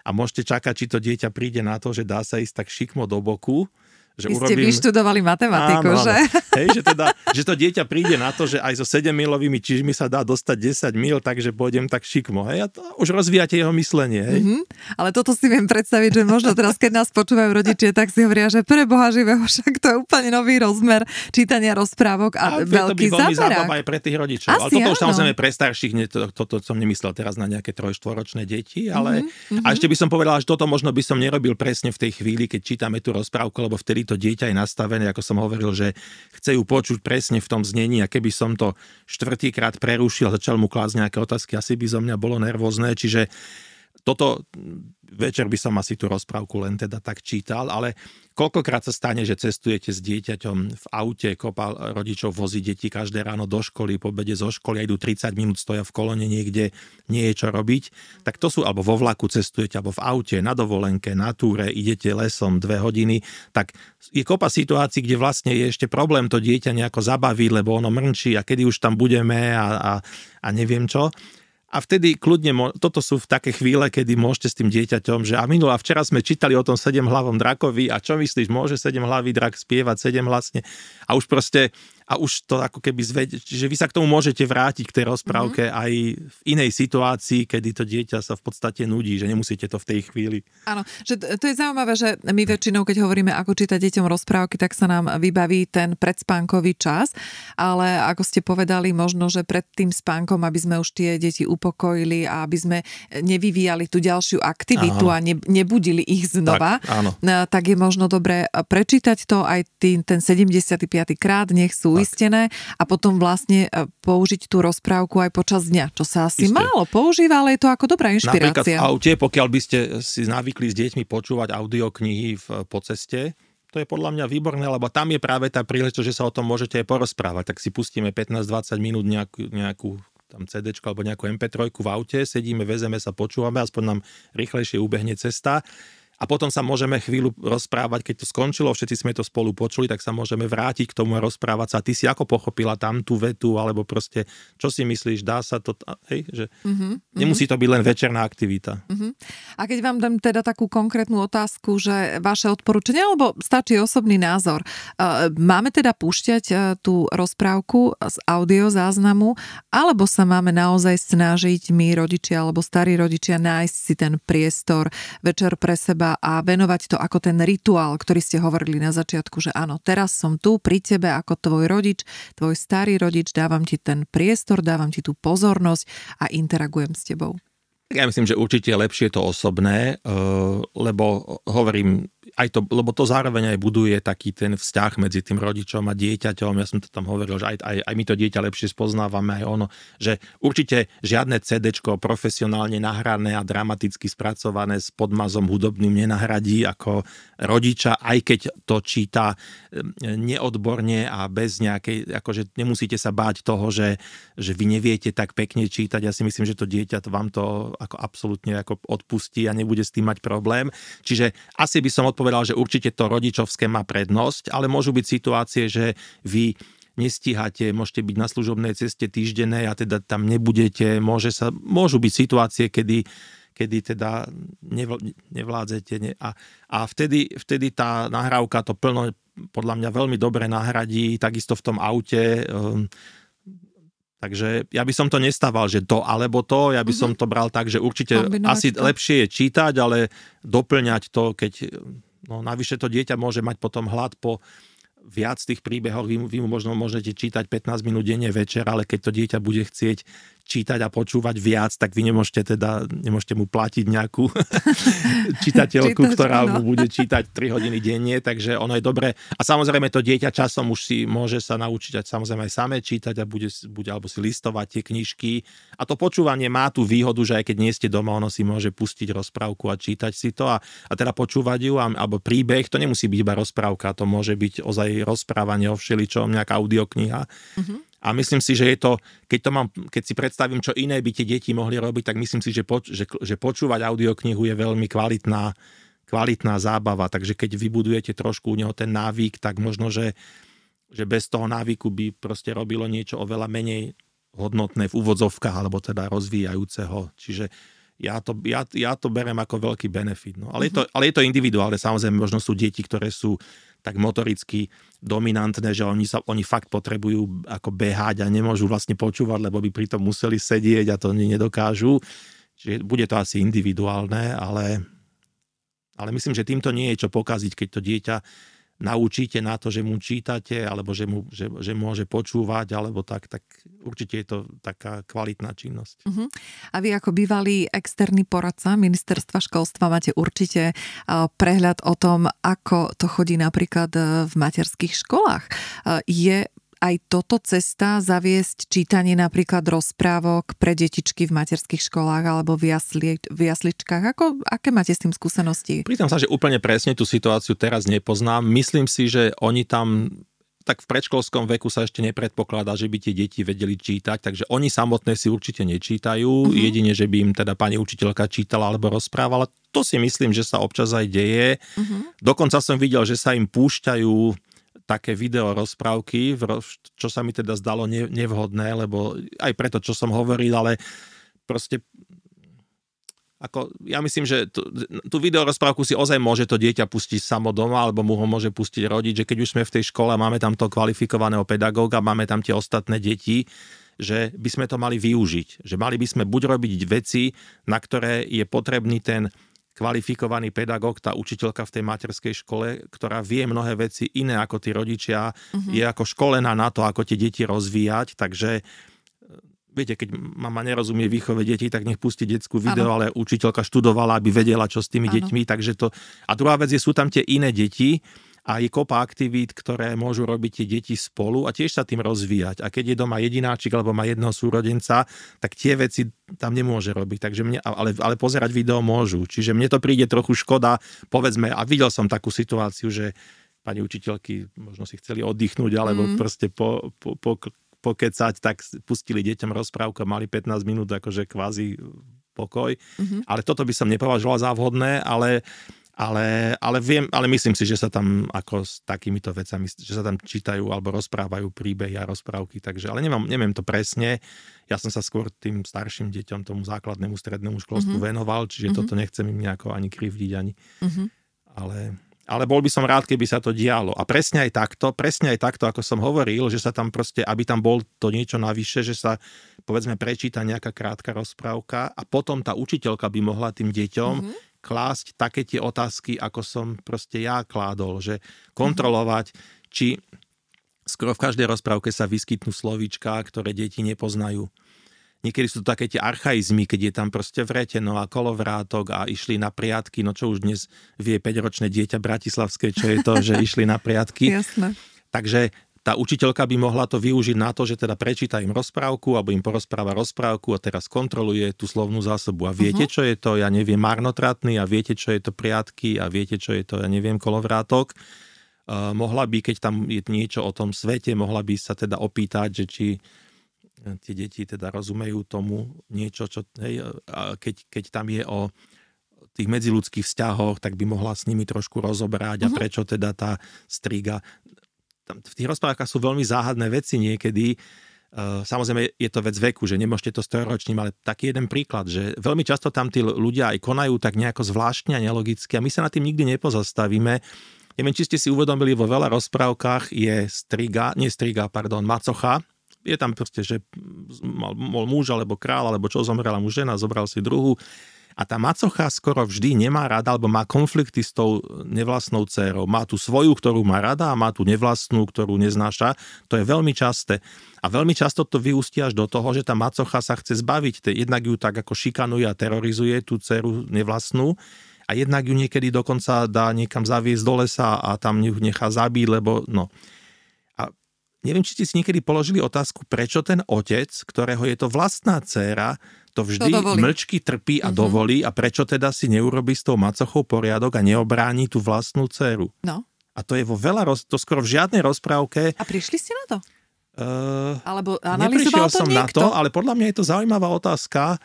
a môžete čakať, či to dieťa príde na to, že dá sa ísť tak šikmo do boku. Že vy ste vyštudovali matematiku, že? Hej, že teda, že to dieťa príde na to, že aj so 7-milovými čižmi sa dá dostať 10 mil, takže pôjdem tak šikmo. Hej? A to už rozvíjate jeho myslenie. Hej? Ale toto si viem predstaviť, že možno teraz, keď nás počúvajú rodičia, tak si hovoria, že pre Boha živého, však to je úplne nový rozmer čítania rozprávok a veľký záberák. To by veľmi zábava aj pre tých rodičov. Asi, ale toto už samozrejme pre starších, to som nemyslel teraz na nejaké 3-4-ročné deti, ale a ešte by som povedal, že toto možno by som nerobil presne v tej chvíli, keď čítame tú rozprávku, lebo vtedy to dieťa je nastavené, ako som hovoril, že chce ju počuť presne v tom znení a keby som to 4. krát prerušil, začal mu klásť nejaké otázky, asi by zo mňa bolo nervózne, čiže toto večer by som asi tú rozprávku len teda tak čítal, ale koľkokrát sa stane, že cestujete s dieťaťom v aute, kopa rodičov vozí deti každé ráno do školy, po obede zo školy a idú 30 minút, stoja v kolone niekde, nie je čo robiť, tak to sú, alebo vo vlaku cestujete, alebo v aute, na dovolenke, na túre, idete lesom 2 hodiny, tak je kopa situácií, kde vlastne je ešte problém to dieťa nejako zabaviť, lebo ono mrnčí a kedy už tam budeme a neviem čo. A vtedy kľudne, toto sú v také chvíle, kedy môžete s tým dieťaťom, že a včera sme čítali o tom 7-hlavom drakovi a čo myslíš, môže 7-hlavý drak spievať 7 hlasne a už proste, a už to ako keby zvedieť, že vy sa k tomu môžete vrátiť k tej rozprávke aj v inej situácii, kedy to dieťa sa v podstate nudí, že nemusíte to v tej chvíli. Áno, že to je zaujímavé, že my väčšinou, keď hovoríme, ako čítať deťom rozprávky, tak sa nám vybaví ten predspánkový čas, ale ako ste povedali, možno, že pred tým spánkom, aby sme už tie deti upokojili a aby sme nevyvíjali tú ďalšiu aktivitu a nebudili ich znova, tak je možno dobre prečítať to aj ten 75. krát, nech sú uistené a potom vlastne použiť tú rozprávku aj počas dňa, čo sa asi málo používa, ale je to ako dobrá inšpirácia. Napríklad v aute, pokiaľ by ste si navykli s deťmi počúvať audioknihy po ceste, to je podľa mňa výborné, lebo tam je práve tá príležitosť, že sa o tom môžete aj porozprávať. Tak si pustíme 15-20 minút nejakú tam CD-čko alebo nejakú MP3 v aute, sedíme, vezeme sa, počúvame, aspoň nám rýchlejšie ubehne cesta. A potom sa môžeme chvíľu rozprávať, keď to skončilo, všetci sme to spolu počuli, tak sa môžeme vrátiť k tomu a rozprávať sa. Ty si ako pochopila tam tú vetu, alebo proste, čo si myslíš, dá sa to... Hej, že nemusí to byť len večerná aktivita. A keď vám dám teda takú konkrétnu otázku, že vaše odporúčanie, alebo stačí osobný názor. Máme teda púšťať tú rozprávku z audiozáznamu, alebo sa máme naozaj snažiť my rodičia, alebo starí rodičia nájsť si ten priestor večer pre seba a venovať to ako ten rituál, ktorý ste hovorili na začiatku, že áno, teraz som tu pri tebe ako tvoj rodič, tvoj starý rodič, dávam ti ten priestor, dávam ti tú pozornosť a interagujem s tebou. Ja myslím, že určite je lepšie to osobné, lebo hovorím, aj to, lebo to zároveň aj buduje taký ten vzťah medzi tým rodičom a dieťaťom. Ja som to tam hovoril, že aj my to dieťa lepšie spoznávame, aj ono, že určite žiadne CDčko profesionálne nahrané a dramaticky spracované s podmazom hudobným nenahradí ako rodiča, aj keď to číta neodborne a bez nejakej, akože nemusíte sa báť toho, že vy neviete tak pekne čítať. Ja si myslím, že to dieťa vám to ako absolútne ako odpustí a nebude s tým mať problém. Čiže asi by som odpovedal, že určite to rodičovské má prednosť, ale môžu byť situácie, že vy nestíhate, môžete byť na služobnej ceste týždennej a teda tam nebudete, môžu byť situácie, kedy teda nevládzete a vtedy tá nahrávka to plno podľa mňa veľmi dobre nahradí, takisto v tom aute. Takže ja by som to nestával, že to alebo to, ja by som to bral tak, že určite asi to lepšie je čítať, ale doplňať to, keď navyše to dieťa môže mať potom hlad po viac tých príbehoch, vy mu možno môžete čítať 15 minút denne večer, ale keď to dieťa bude chcieť čítať a počúvať viac, tak vy nemôžete mu platiť nejakú čitateľku, ktorá mu bude čítať 3 hodiny denne, takže ono je dobré. A samozrejme to dieťa časom už si môže sa naučiť samozrejme aj samé čítať a bude alebo si listovať tie knižky. A to počúvanie má tú výhodu, že aj keď nie ste doma, ono si môže pustiť rozprávku a čítať si to a teda počúvať ju alebo príbeh, to nemusí byť iba rozprávka, to môže byť ozaj rozprávanie o všeličom, nejaká audiokniha. A myslím si, že je to, keď si predstavím, čo iné by tie deti mohli robiť, tak myslím si, že počúvať audioknihu je veľmi kvalitná zábava. Takže keď vybudujete trošku u neho ten návyk, tak možno, že bez toho návyku by proste robilo niečo oveľa menej hodnotné v úvodzovkách, alebo teda rozvíjajúceho. Čiže ja to berem ako veľký benefit. No. Ale je to individuálne. Samozrejme, možno sú deti, ktoré sú tak motoricky dominantné, že oni fakt potrebujú ako behať a nemôžu vlastne počúvať, lebo by pritom museli sedieť a to nedokážu. Čiže bude to asi individuálne, ale myslím, že týmto nie je čo pokaziť, keď to dieťa naučíte na to, že mu čítate, alebo že môže počúvať, alebo tak určite je to taká kvalitná činnosť. A vy ako bývalý externý poradca ministerstva školstva máte určite prehľad o tom, ako to chodí napríklad v materských školách. Je aj toto cesta zaviesť čítanie napríklad rozprávok pre detičky v materských školách alebo v jasličkách? Aké máte s tým skúsenosti? Priznám sa, že úplne presne tú situáciu teraz nepoznám. Myslím si, že oni tam tak v predškolskom veku sa ešte nepredpokladá, že by tie deti vedeli čítať, takže oni samotné si určite nečítajú, jedine, že by im teda pani učiteľka čítala alebo rozprávala. To si myslím, že sa občas aj deje. Dokonca som videl, že sa im púšťajú také video rozprávky, čo sa mi teda zdalo nevhodné, lebo aj preto, čo som hovoril, ale proste ja myslím, že tú video rozprávku si ozaj môže to dieťa pustiť samo doma, alebo mu ho môže pustiť rodič, že keď už sme v tej škole, máme tam toho kvalifikovaného pedagóga, máme tam tie ostatné deti, že by sme to mali využiť. Že mali by sme buď robiť veci, na ktoré je potrebný ten kvalifikovaný pedagóg, tá učiteľka v tej materskej škole, ktorá vie mnohé veci iné ako tí rodičia, je ako školená na to, ako tie deti rozvíjať, takže viete, keď mama nerozumie výchove detí, tak nech pustí detskú video, ale učiteľka študovala, aby vedela, čo s tými deťmi, takže to. A druhá vec je, sú tam tie iné deti a je kopa aktivít, ktoré môžu robiť tie deti spolu a tiež sa tým rozvíjať. A keď je doma jedináčik alebo má jedného súrodenca, tak tie veci tam nemôže robiť. Takže ale pozerať video môžu. Čiže mne to príde trochu škoda, povedzme, a videl som takú situáciu, že pani učiteľky možno si chceli oddychnúť alebo proste pokecať, tak pustili deťom rozprávku, mali 15 minút akože kvázi pokoj. Ale toto by som nepovažoval za vhodné, ale myslím si, že sa tam ako s takýmito vecami, že sa tam čítajú alebo rozprávajú príbehy a rozprávky, takže, ale neviem to presne. Ja som sa skôr tým starším deťom, tomu základnému strednému školstvu venoval, čiže toto nechcem im nejako ani krivdiť, ani. Ale bol by som rád, keby sa to dialo. A presne aj takto, ako som hovoril, že sa tam proste, aby tam bol to niečo navyše, že sa, povedzme, prečíta nejaká krátka rozprávka a potom tá učiteľka by mohla tým deťom klásť také tie otázky, ako som proste ja kládol, že kontrolovať, či skoro v každej rozprávke sa vyskytnú slovíčka, ktoré deti nepoznajú. niekedy sú to také tie archaizmy, keď je tam proste vreteno a kolovrátok a išli na priadky, no čo už dnes vie 5-ročné dieťa bratislavské, čo je to, že išli na priadky. Jasné. Takže tá učiteľka by mohla to využiť na to, že teda prečíta im rozprávku alebo im porozpráva rozprávku a teraz kontroluje tú slovnú zásobu. A viete, čo je to, ja neviem, marnotratný, a viete, čo je to priadky, a viete, čo je to, ja neviem, kolovrátok. Mohla by, keď tam je niečo o tom svete, mohla by sa teda opýtať, že či tie deti teda rozumejú tomu niečo, čo hej, keď tam je o tých medziľudských vzťahoch, tak by mohla s nimi trošku rozobrať a prečo teda tá striga. V tých rozprávkach sú veľmi záhadné veci niekedy. Samozrejme je to vec veku, že nemôžete to 100-ročným, ale taký jeden príklad, že veľmi často tam tí ľudia aj konajú tak nejako zvláštne a nelogicky a my sa na tým nikdy nepozastavíme. Neviem, či ste si uvedomili, vo veľa rozprávkach je macocha. Je tam proste, že mal muž alebo kráľ, alebo čo, zomrela mu žena, zobral si druhú. A tá macocha skoro vždy nemá rada, alebo má konflikty s tou nevlastnou dcérou. Má tú svoju, ktorú má rada, a má tú nevlastnú, ktorú neznáša. To je veľmi časté. A veľmi často to vyústia až do toho, že tá macocha sa chce zbaviť. Jednak ju tak ako šikanuje a terorizuje tú dcéru nevlastnú. A jednak ju niekedy dokonca dá niekam zaviesť do lesa a tam ju nechá zabiť, lebo no. A neviem, či ste si niekedy položili otázku, prečo ten otec, ktorého je to vlastná dcéra, to vždy mlčky trpí a dovolí a prečo teda si neurobí s tou macochou poriadok a neobráni tú vlastnú dcéru. No. A to je to skoro v žiadnej rozprávke. A prišli ste na to? Alebo neprišiel som na to, ale podľa mňa je to zaujímavá otázka.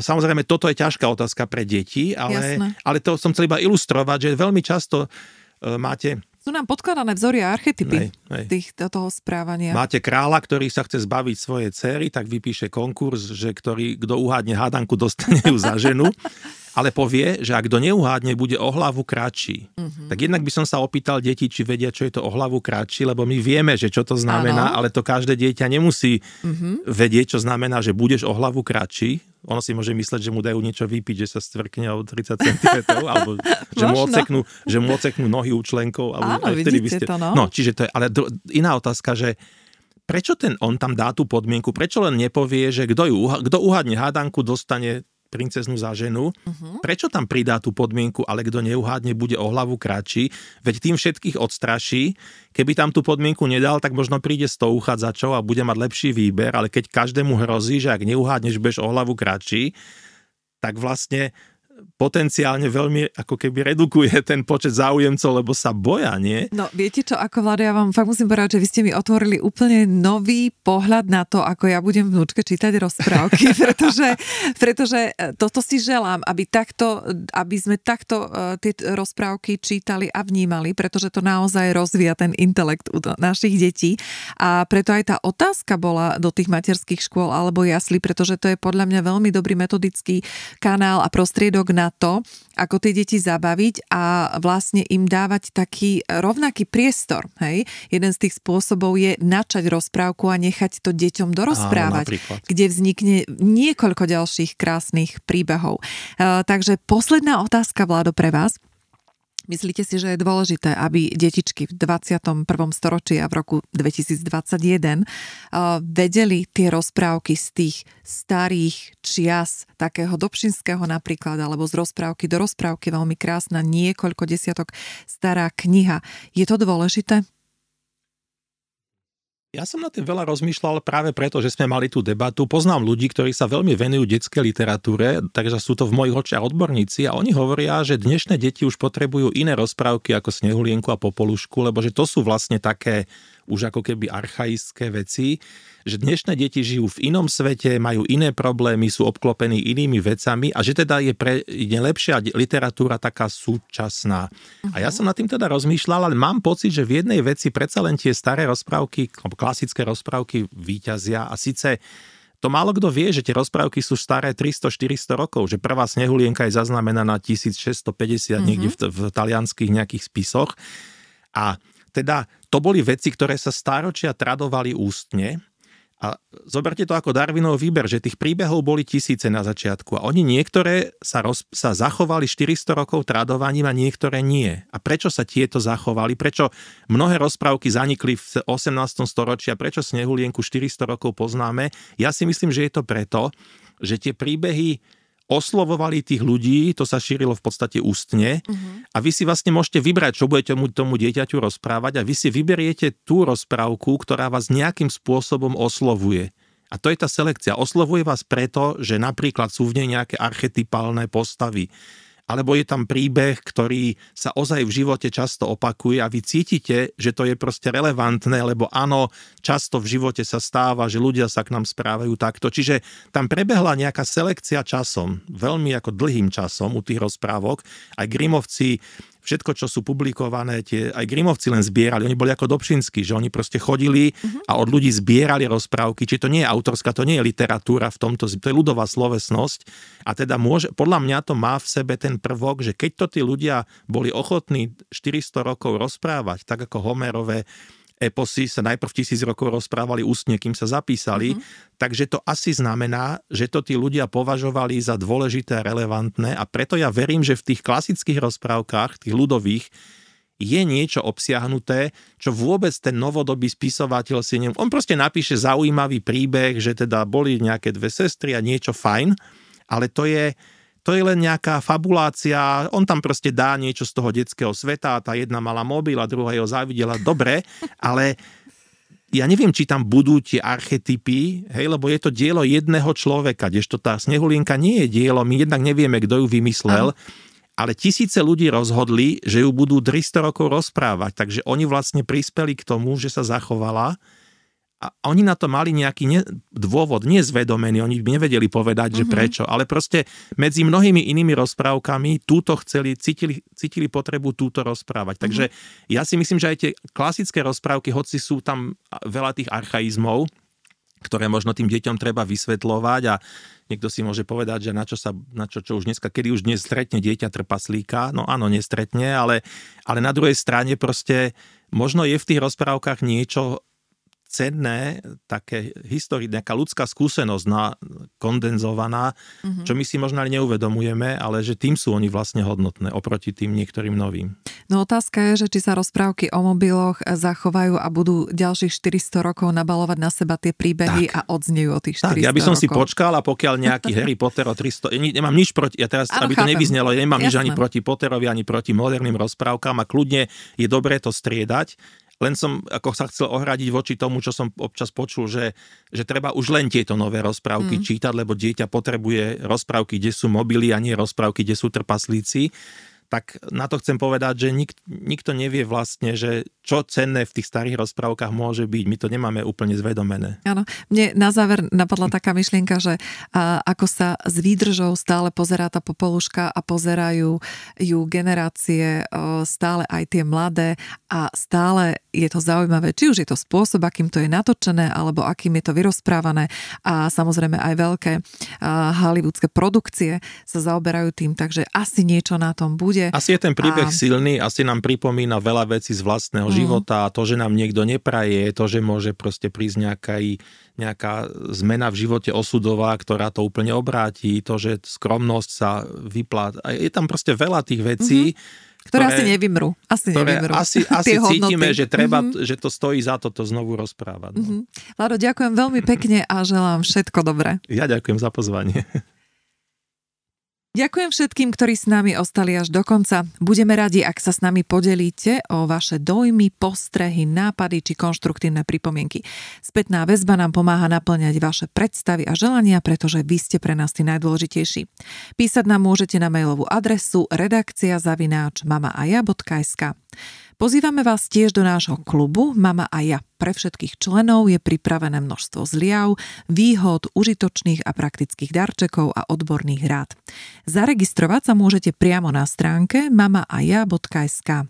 Samozrejme, toto je ťažká otázka pre deti, ale to som chcel iba ilustrovať, že veľmi často máte... Sú nám podkladané vzory a archetypy toho správania. Máte kráľa, ktorý sa chce zbaviť svojej dcery, tak vypíše konkurs, že kto uhádne hádanku, dostane ju za ženu. Ale povie, že ak kto neuhádne, bude o hlavu kratší. Tak jednak by som sa opýtal deti, či vedia, čo je to o hlavu kratší, lebo my vieme, že čo to znamená, ale to každé dieťa nemusí vedieť, čo znamená, že budeš o hlavu kratší. Ono si môže mysleť, že mu dajú niečo vypiť, že sa stvrkne o 30 cm, alebo že mu odseknú nohy účlenkou. Áno, vidíte to, no. Čiže to je, ale iná otázka, že prečo on tam dá tú podmienku, prečo len nepovie, že kto uhádne hádanku, dostane princeznú za ženu. Prečo tam pridá tú podmienku, ale kto neuhádne, bude o hlavu kratší? Veď tým všetkých odstraší. Keby tam tú podmienku nedal, tak možno príde 100 uchádzačov a bude mať lepší výber, ale keď každému hrozí, že ak neuhádneš, budeš o hlavu kratší, tak vlastne potenciálne veľmi ako keby redukuje ten počet záujemcov, lebo sa boja, nie? No, viete čo, ako Vlada, ja vám fakt musím povedať, že vy ste mi otvorili úplne nový pohľad na to, ako ja budem vnúčke čítať rozprávky, pretože toto si želám, aby sme takto tie rozprávky čítali a vnímali, pretože to naozaj rozvíja ten intelekt u našich detí a preto aj tá otázka bola do tých materských škôl alebo jaslí, pretože to je podľa mňa veľmi dobrý metodický kanál a prostriedok na to, ako tie deti zabaviť a vlastne im dávať taký rovnaký priestor. Hej? Jeden z tých spôsobov je načať rozprávku a nechať to deťom dorozprávať, kde vznikne niekoľko ďalších krásnych príbehov. Takže posledná otázka, Vlado, pre vás. Myslíte si, že je dôležité, aby detičky v 21. storočí a v roku 2021 vedeli tie rozprávky z tých starých čias, takého Dobšinského napríklad, alebo z rozprávky do rozprávky, veľmi krásna, niekoľko desiatok stará kniha. Je to dôležité? Ja som na tým veľa rozmýšľal práve preto, že sme mali tú debatu. Poznám ľudí, ktorí sa veľmi venujú detskej literatúre, takže sú to v mojich očiach odborníci a oni hovoria, že dnešné deti už potrebujú iné rozprávky ako Snehulienku a Popolušku, lebo že to sú vlastne také už ako keby archaické veci, že dnešné deti žijú v inom svete, majú iné problémy, sú obklopení inými vecami a že teda je pre ne lepšia literatúra taká súčasná. A ja som nad tým teda rozmýšľal, ale mám pocit, že v jednej veci predsa len tie staré rozprávky, klasické rozprávky víťazia a síce to málo kto vie, že tie rozprávky sú staré 300-400 rokov, že prvá Snehulienka je zaznamenaná 1650 niekde v talianských nejakých spisoch a teda to boli veci, ktoré sa stáročia tradovali ústne A zoberte to ako Darwinov výber, že tých príbehov boli tisíce na začiatku a oni niektoré sa zachovali 400 rokov tradovaním a niektoré nie. A prečo sa tieto zachovali? Prečo mnohé rozprávky zanikli v 18. storočí a prečo Snehulienku 400 rokov poznáme? Ja si myslím, že je to preto, že tie príbehy oslovovali tých ľudí, to sa šírilo v podstate ústne a vy si vlastne môžete vybrať, čo budete tomu dieťaťu rozprávať a vy si vyberiete tú rozprávku, ktorá vás nejakým spôsobom oslovuje. A to je tá selekcia. Oslovuje vás preto, že napríklad sú v nej nejaké archetypálne postavy. Alebo je tam príbeh, ktorý sa ozaj v živote často opakuje a vy cítite, že to je proste relevantné, lebo áno, často v živote sa stáva, že ľudia sa k nám správajú takto. Čiže tam prebehla nejaká selekcia časom, veľmi ako dlhým časom u tých rozprávok. Aj Grimovci, všetko, čo sú publikované, aj Grimovci len zbierali, oni boli ako Dobšinský, že oni proste chodili a od ľudí zbierali rozprávky. Čiže to nie je autorská, to nie je literatúra v tomto, to je ľudová slovesnosť. A teda podľa mňa to má v sebe ten prvok, že keď to tí ľudia boli ochotní 400 rokov rozprávať, tak ako Homérové eposy sa najprv 1000 rokov rozprávali ústne, kým sa zapísali, takže to asi znamená, že to tí ľudia považovali za dôležité a relevantné a preto ja verím, že v tých klasických rozprávkach, tých ľudových, je niečo obsiahnuté, čo vôbec ten novodobý spisovateľ si neviem. On proste napíše zaujímavý príbeh, že teda boli nejaké dve sestry a niečo fajn, ale to je len nejaká fabulácia, on tam proste dá niečo z toho detského sveta, tá jedna mala mobil a druhá ho závidela, dobre, ale ja neviem, či tam budú tie archetypy, hej, lebo je to dielo jedného človeka, kdežto tá Snehulienka nie je dielo, my jednak nevieme, kto ju vymyslel, ale tisíce ľudí rozhodli, že ju budú 300 rokov rozprávať, takže oni vlastne prispeli k tomu, že sa zachovala. A oni na to mali nejaký dôvod, nezvedomený, oni nevedeli povedať, že prečo, ale proste medzi mnohými inými rozprávkami túto chceli, cítili potrebu túto rozprávať. Takže ja si myslím, že aj tie klasické rozprávky, hoci sú tam veľa tých archaizmov, ktoré možno tým deťom treba vysvetľovať a niekto si môže povedať, že čo už dneska, kedy už dnes stretne dieťa trpaslíka, no áno, nestretne, ale na druhej strane proste možno je v tých rozprávkach niečo cenné, také histórie, nejaká ľudská skúsenosť kondenzovaná, čo my si možno aj neuvedomujeme, ale že tým sú oni vlastne hodnotné oproti tým niektorým novým. No otázka je, že či sa rozprávky o mobiloch zachovajú a budú ďalších 400 rokov nabalovať na seba tie príbehy tak. A odznejú o tých 400 rokov. Tak, ja by som si počkal a pokiaľ nejaký Harry Potter o 300... Nemám nič proti... Ja teraz, aby to nevyznelo, ja nemám nič ani proti Potterovi, ani proti moderným rozprávkám a kľudne je dobré to striedať. Len som ako sa chcel ohradiť voči tomu, čo som občas počul, že treba už len tieto nové rozprávky čítať, lebo dieťa potrebuje rozprávky, kde sú mobily a nie rozprávky, kde sú trpaslíci. Tak na to chcem povedať, že nikto nevie vlastne, že čo cenné v tých starých rozprávkach môže byť. My to nemáme úplne zvedomené. Áno. Mne na záver napadla taká myšlienka, že ako sa s výdržou stále pozerá tá popoluška a pozerajú ju generácie, stále aj tie mladé a stále je to zaujímavé. Či už je to spôsob, akým to je natočené, alebo akým je to vyrozprávané a samozrejme aj veľké hollywoodské produkcie sa zaoberajú tým, takže asi niečo na tom bude. Asi je ten príbeh silný, asi nám pripomína veľa vecí z vlastného života, to, že nám niekto nepraje, to, že môže proste prísť nejaká zmena v živote osudová, ktorá to úplne obráti, to, že skromnosť sa vypláta. Je tam proste veľa tých vecí, ktoré asi nevymrú. Asi cítime, že treba, že to stojí za to znovu rozprávať. No. Lado, ďakujem veľmi pekne a želám všetko dobré. Ja ďakujem za pozvanie. Ďakujem všetkým, ktorí s nami ostali až do konca. Budeme radi, ak sa s nami podelíte o vaše dojmy, postrehy, nápady či konštruktívne pripomienky. Spätná väzba nám pomáha naplňať vaše predstavy a želania, pretože vy ste pre nás tí najdôležitejší. Písať nám môžete na mailovú adresu redakcia@mamaaja.sk. Pozývame vás tiež do nášho klubu Mama a ja. Pre všetkých členov je pripravené množstvo zľav, výhod, užitočných a praktických darčekov a odborných rád. Zaregistrovať sa môžete priamo na stránke mamaaja.sk.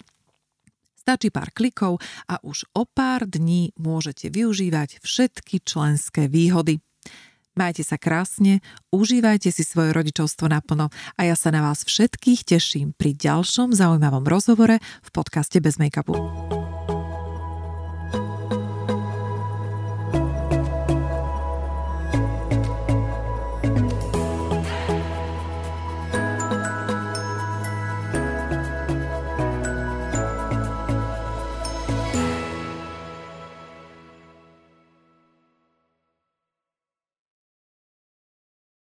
Stačí pár klikov a už o pár dní môžete využívať všetky členské výhody. Majte sa krásne, užívajte si svoje rodičovstvo naplno a ja sa na vás všetkých teším pri ďalšom zaujímavom rozhovore v podcaste Bez make-upu.